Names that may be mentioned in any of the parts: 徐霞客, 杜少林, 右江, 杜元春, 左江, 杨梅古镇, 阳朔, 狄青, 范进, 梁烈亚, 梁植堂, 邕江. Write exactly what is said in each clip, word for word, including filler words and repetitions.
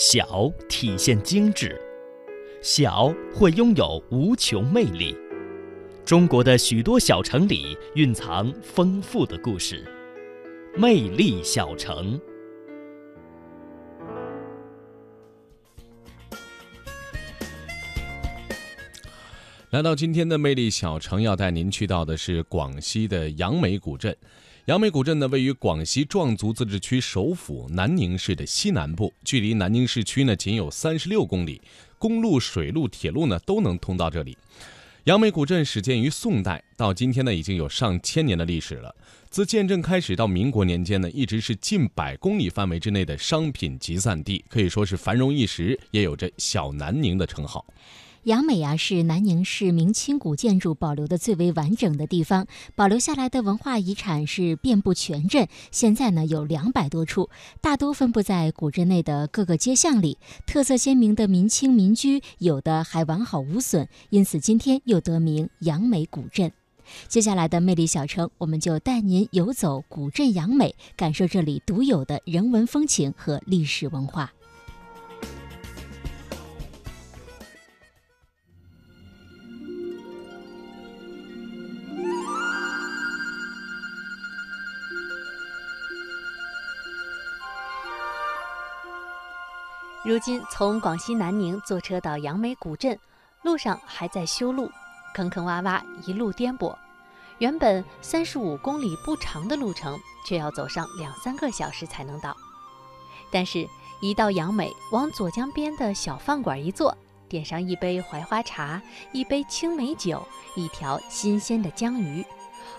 小体现精致，小会拥有无穷魅力。中国的许多小城里蕴藏丰富的故事，魅力小城。来到今天的魅力小城，要带您去到的是广西的杨梅古镇。杨梅古镇呢，位于广西壮族自治区首府南宁市的西南部，距离南宁市区呢仅有三十六公里，公路、水路、铁路呢都能通到这里。杨梅古镇始建于宋代，到今天呢已经有上千年的历史了。自建镇开始到民国年间呢，一直是近百公里范围之内的商品集散地，可以说是繁荣一时，也有着小南宁的称号。杨梅啊，是南宁市明清古建筑保留的最为完整的地方，保留下来的文化遗产是遍布全镇，现在呢有两百多处，大多分布在古镇内的各个街巷里。特色鲜明的明清民居，有的还完好无损，因此今天又得名杨梅古镇。接下来的魅力小城，我们就带您游走古镇杨梅，感受这里独有的人文风情和历史文化。如今从广西南宁坐车到杨梅古镇，路上还在修路，坑坑洼洼，一路颠簸。原本三十五公里不长的路程，却要走上两三个小时才能到。但是，一到杨梅，往左江边的小饭馆一坐，点上一杯槐花茶，一杯青梅酒，一条新鲜的江鱼，“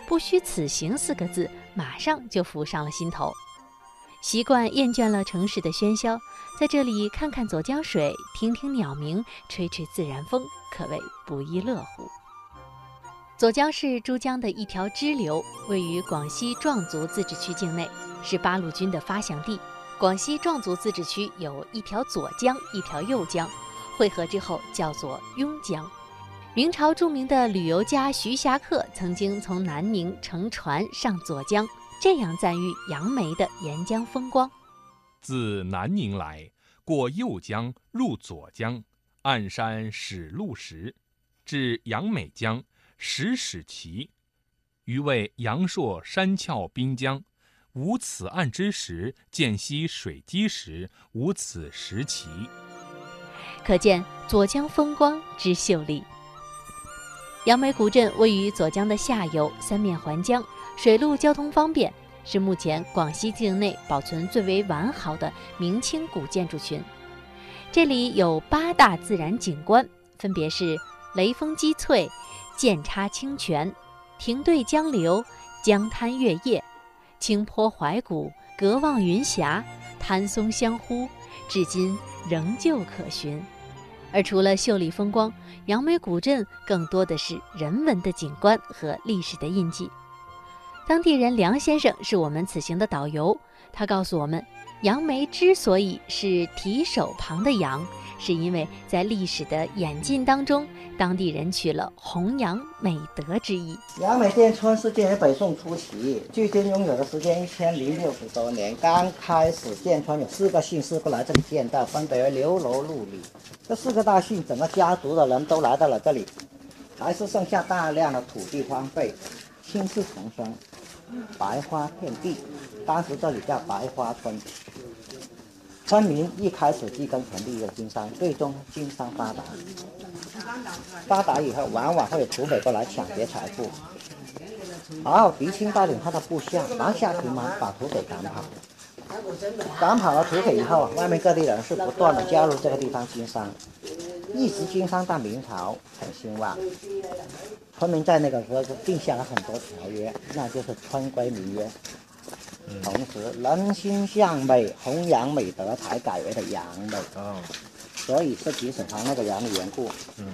不虚此行”四个字马上就浮上了心头。习惯厌倦了城市的喧嚣，在这里看看左江水，听听鸟鸣，吹吹自然风，可谓不亦乐乎。左江是珠江的一条支流，位于广西壮族自治区境内，是八路军的发祥地。广西壮族自治区有一条左江，一条右江，汇合之后叫做邕江。明朝著名的旅游家徐霞客曾经从南宁乘船上左江，这样赞誉杨梅的沿江风光：自南宁来，过右江，入左江，岸山始路石，至杨梅江，石始奇，余为阳朔山峭滨江。无此岸之石，见溪水积时，无此石奇。可见左江风光之秀丽。杨梅古镇位于左江的下游，三面环江。水路交通方便，是目前广西境内保存最为完好的明清古建筑群。这里有八大自然景观，分别是雷峰积翠、涧插清泉、亭对江流、江滩月夜、清坡怀古、隔望云霞、滩松相呼，至今仍旧可寻。而除了秀丽风光，杨梅古镇更多的是人文的景观和历史的印记。当地人梁先生是我们此行的导游，他告诉我们，杨梅之所以是提手旁的杨，是因为在历史的演进当中，当地人取了弘扬美德之意。杨梅店村是建于北宋初期，距今拥有的时间一千零六十多年。刚开始建村有四个姓氏过来这里建道，分别为刘罗陆李，这四个大姓整个家族的人都来到了这里，还是剩下大量的土地荒废，青石丛生，白花遍地，当时这里叫白花村。村民一开始一根田地的经商，最终经商发达。发达以后，往往会有土匪过来抢劫财富，然后狄青带领他的部下南下平蛮，把土匪赶跑。赶跑了土匪以后，外面各地人是不断的加入这个地方经商，一直经商到明朝很兴旺。村民在那个时候就定下了很多条约，那就是村规民约。同时，人心向美，弘扬美德才改为的杨梅。所以是提手旁那个杨的缘故。嗯，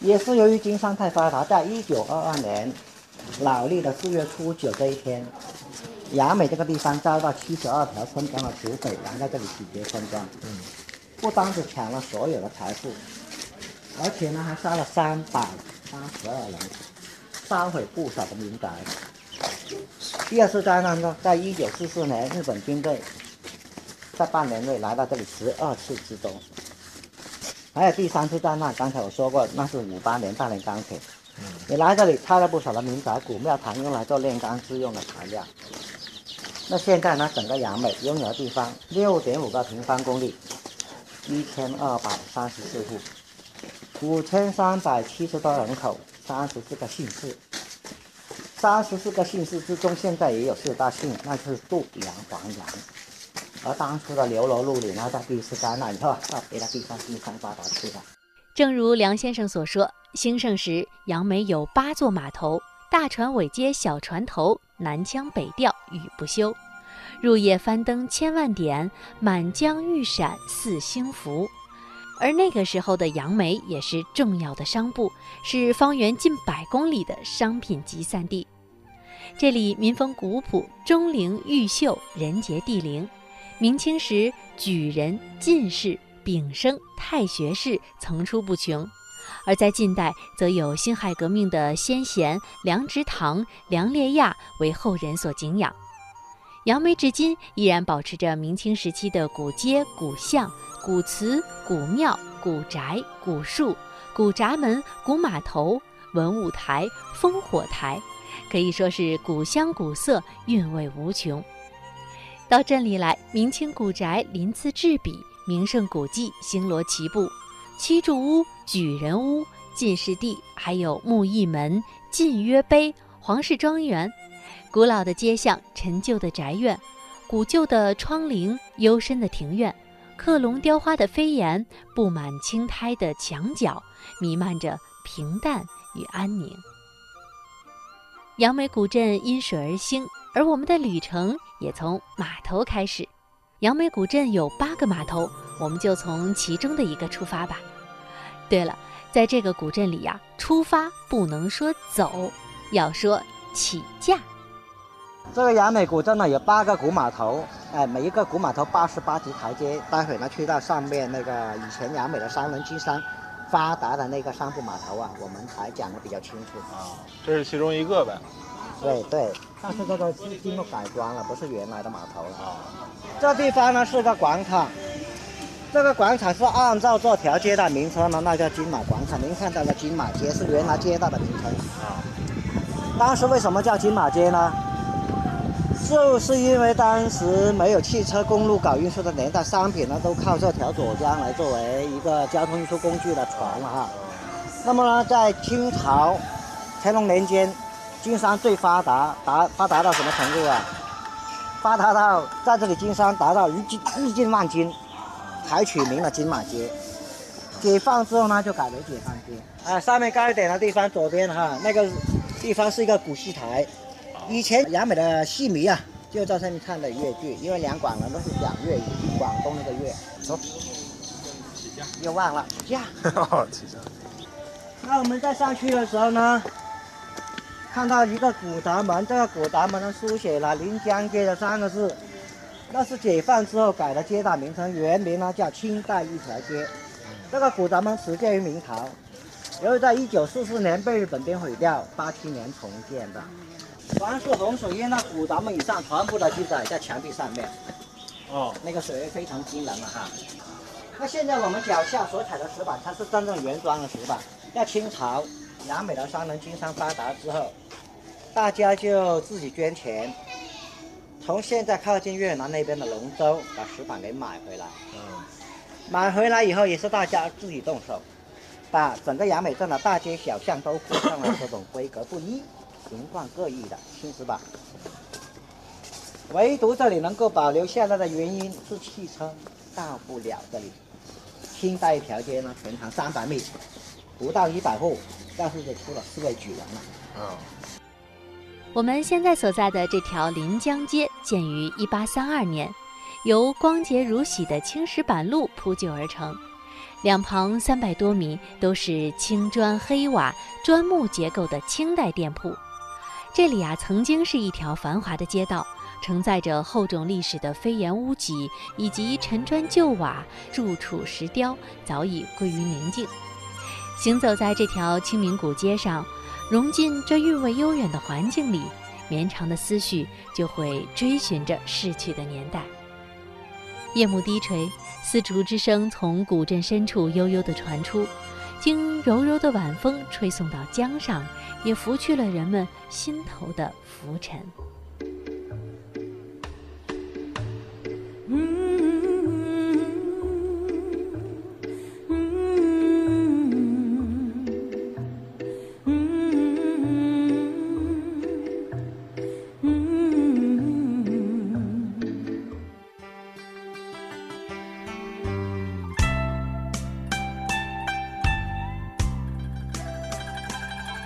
也是由于经商太发达，在一九二二年老历的四月初九这一天，杨梅这个地方遭到七十二条村庄的土匪拦在这里洗劫村庄。嗯，不单是抢了所有的财富，而且呢还杀了三百八十二人，烧毁不少的民宅。第二次灾难呢，在一九四四年，日本军队在半年内来到这里十二次之多。还有第三次灾难，刚才我说过，那是五八年大炼钢铁。嗯、你来这里拆了不少的民宅、古庙堂，用来做炼钢制用的材料。那现在呢，整个杨美拥有的地方六点五个平方公里，一千二百三十四户，五千三百七十多人口，三十四个姓氏。三十四个姓氏之中，现在也有四大姓，那就是杜、杨、黄、杨。而当初的刘罗路里呢，在第一次灾难以后，到别的地方兴盛发达去了。正如梁先生所说，兴盛时杨梅有八座码头，大船尾接小船头，南腔北调雨不休。入夜翻灯千万点，满江玉闪四星浮。而那个时候的杨梅也是重要的商埠，是方圆近百公里的商品集散地。这里民风古朴，钟灵毓秀，人杰地灵。明清时，举人、进士、丙生、太学士层出不穷，而在近代，则有辛亥革命的先贤梁植堂、梁烈亚为后人所敬仰。杨梅至今依然保持着明清时期的古街、古巷、古祠、古庙、古宅、古树、古闸门、古码头、文武台、烽火台，可以说是古香古色，韵味无穷。到镇里来，明清古宅鳞次栉比，名胜古迹星罗棋布，七柱屋、举人屋、进士第，还有木艺门、晋约碑、皇室庄园，古老的街巷，陈旧的宅院，古旧的窗棂，幽深的庭院，刻龙雕花的飞檐，布满青苔的墙角，弥漫着平淡与安宁。杨梅古镇因水而兴，而我们的旅程也从码头开始。杨梅古镇有八个码头，我们就从其中的一个出发吧。对了，在这个古镇里呀、啊，出发不能说走，要说起驾。这个杨梅古镇呢有八个古码头，哎，每一个古码头八十八级台阶。待会呢去到上面那个以前杨梅的商人经商发达的那个商埠码头啊，我们才讲的比较清楚啊、哦。这是其中一个呗。对对，但是这个是经过改装了，不是原来的码头了。哦、这地方呢是个广场，这个广场是按照这条街道名称呢，那叫金马广场。您看到的金马街是原来街道的名称啊。哦、当时为什么叫金马街呢？就是因为当时没有汽车、公路搞运输的年代，商品呢都靠这条左江来作为一个交通运输工具的船了哈。那么呢，在清朝乾隆年间，经商最发达，达发达到什么程度啊？发达到在这里经商达到日进日进万金，才取名了金马街。解放之后呢，就改为解放街。啊，上面高一点的地方，左边哈那个地方是一个古戏台，以前杨梅的戏迷啊就在上面看的粤剧，因为两广人都是讲粤语，广东那个粤。走，起驾。又忘了起驾。起驾。那我们在上去的时候呢？看到一个古闸门，这个古闸门上书写了临江街的三个字，那是解放之后改的街道名称，原名呢叫清代一条街。这个古闸门始建于明朝，由于在一九四四年被日本兵毁掉，八七年重建的。凡是洪水淹到古闸门以上，全部的记载在墙壁上面。哦，那个水位非常惊人了哈。那现在我们脚下所踩的石板，它是真正原装的石板，在清朝。杨梅的商人经商发达之后，大家就自己捐钱，从现在靠近越南那边的龙州把石板给买回来。嗯，买回来以后也是大家自己动手，把整个杨梅镇的大街小巷都铺上了这种规格不一、形状各异的青石板。唯独这里能够保留下来的原因是汽车到不了这里。清代一条街呢，全长三百米，不到一百户。但是就出了四位举人了。啊，我们现在所在的这条临江街建于一八三二年，由光洁如洗的青石板路铺就而成，两旁三百多米都是青砖、黑瓦、砖木结构的清代店铺。这里啊，曾经是一条繁华的街道，承载着厚重历史的飞檐屋脊以及陈砖旧瓦、铸杵石雕，早已归于宁静。行走在这条清明古街上，融进这韵味悠远的环境里，绵长的思绪就会追寻着逝去的年代。夜幕低垂，丝竹之声从古镇深处悠悠地传出，经柔柔的晚风吹送到江上，也拂去了人们心头的浮尘。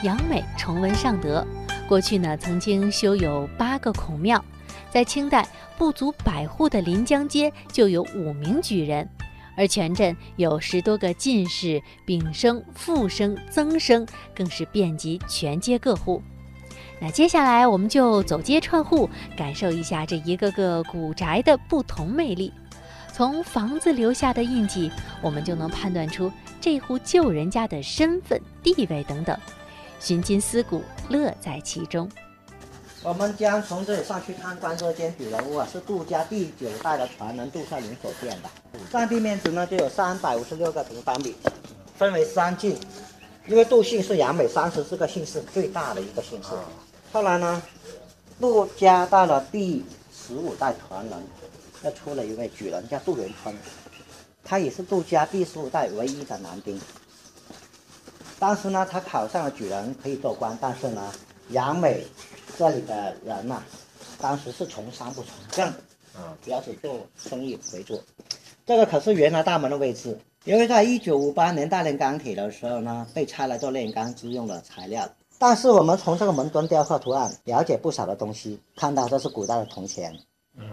杨美崇文尚德，过去呢曾经修有八个孔庙，在清代不足百户的临江街就有五名举人，而全镇有十多个进士、丙生、副生、增生，更是遍及全街各户。那接下来我们就走街串户，感受一下这一个个古宅的不同魅力。从房子留下的印记，我们就能判断出这户旧人家的身份、地位等等。寻金思古，乐在其中。我们将从这里上去参观这间主人屋啊，是杜家第九代的传人杜少林所建的。占地面值呢就有三百五十六个平方米，分为三郡，因为杜姓是杨美三十四个姓氏最大的一个姓氏。后来呢，杜家到了第十五代传人，又出了一位举人叫杜元春，他也是杜家第十五代唯一的男丁。当时呢，他考上了举人，可以做官，但是呢，杨美这里的人呐、啊，当时是从商不从政，啊，主要是做生意为主。这个可是原来大门的位置，因为在一九五八年大炼钢铁的时候呢，被拆来做炼钢之用的材料。但是我们从这个门墩雕刻图案了解不少的东西，看到这是古代的铜钱，嗯，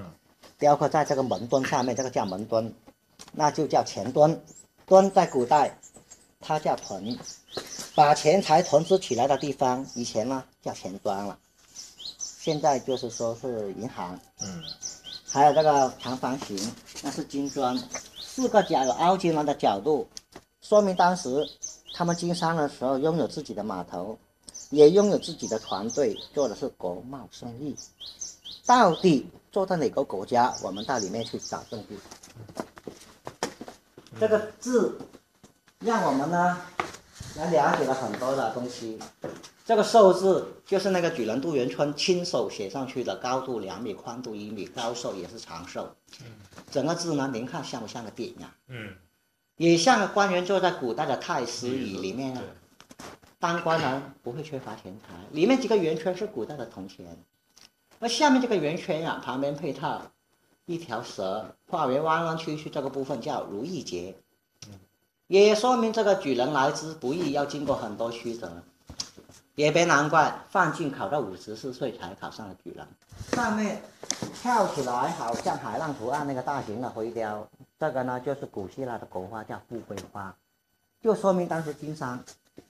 雕刻在这个门墩上面，这个叫门墩，那就叫钱墩，墩在古代它叫屯。把钱财囤积起来的地方，以前呢叫钱庄了，现在就是说是银行。嗯，还有这个长方形，那是金砖，四个角有凹进来的角度，说明当时他们经商的时候拥有自己的码头，也拥有自己的船队，做的是国贸生意。到底做到哪个国家，我们到里面去找证据。嗯、这个字，让我们呢。来了解了很多的东西。这个寿字就是那个举人杜元春亲手写上去的，高度两米，宽度一米，高寿也是长寿。整个字呢，您看像不像个典呀？嗯，也像个官员坐在古代的太师椅里面啊。当官人不会缺乏钱财。里面几个圆圈是古代的铜钱，而下面这个圆圈呀、啊，旁边配套一条蛇，画圆弯弯曲曲，这个部分叫如意结。也说明这个举人来之不易，要经过很多曲折，也别难怪范进考到五十四岁才考上了举人。上面跳起来好像海浪图案那个大型的灰雕，这个呢就是古希腊的国花叫富贵花，就说明当时经商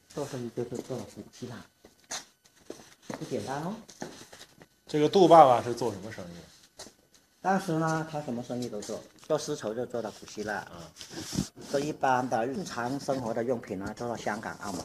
做生意就是做古希腊，不简单哦。这个杜爸爸是做什么生意？当时呢，他什么生意都做。做丝绸就做到古希腊，做一般的日常生活的用品呢，做到香港、澳门。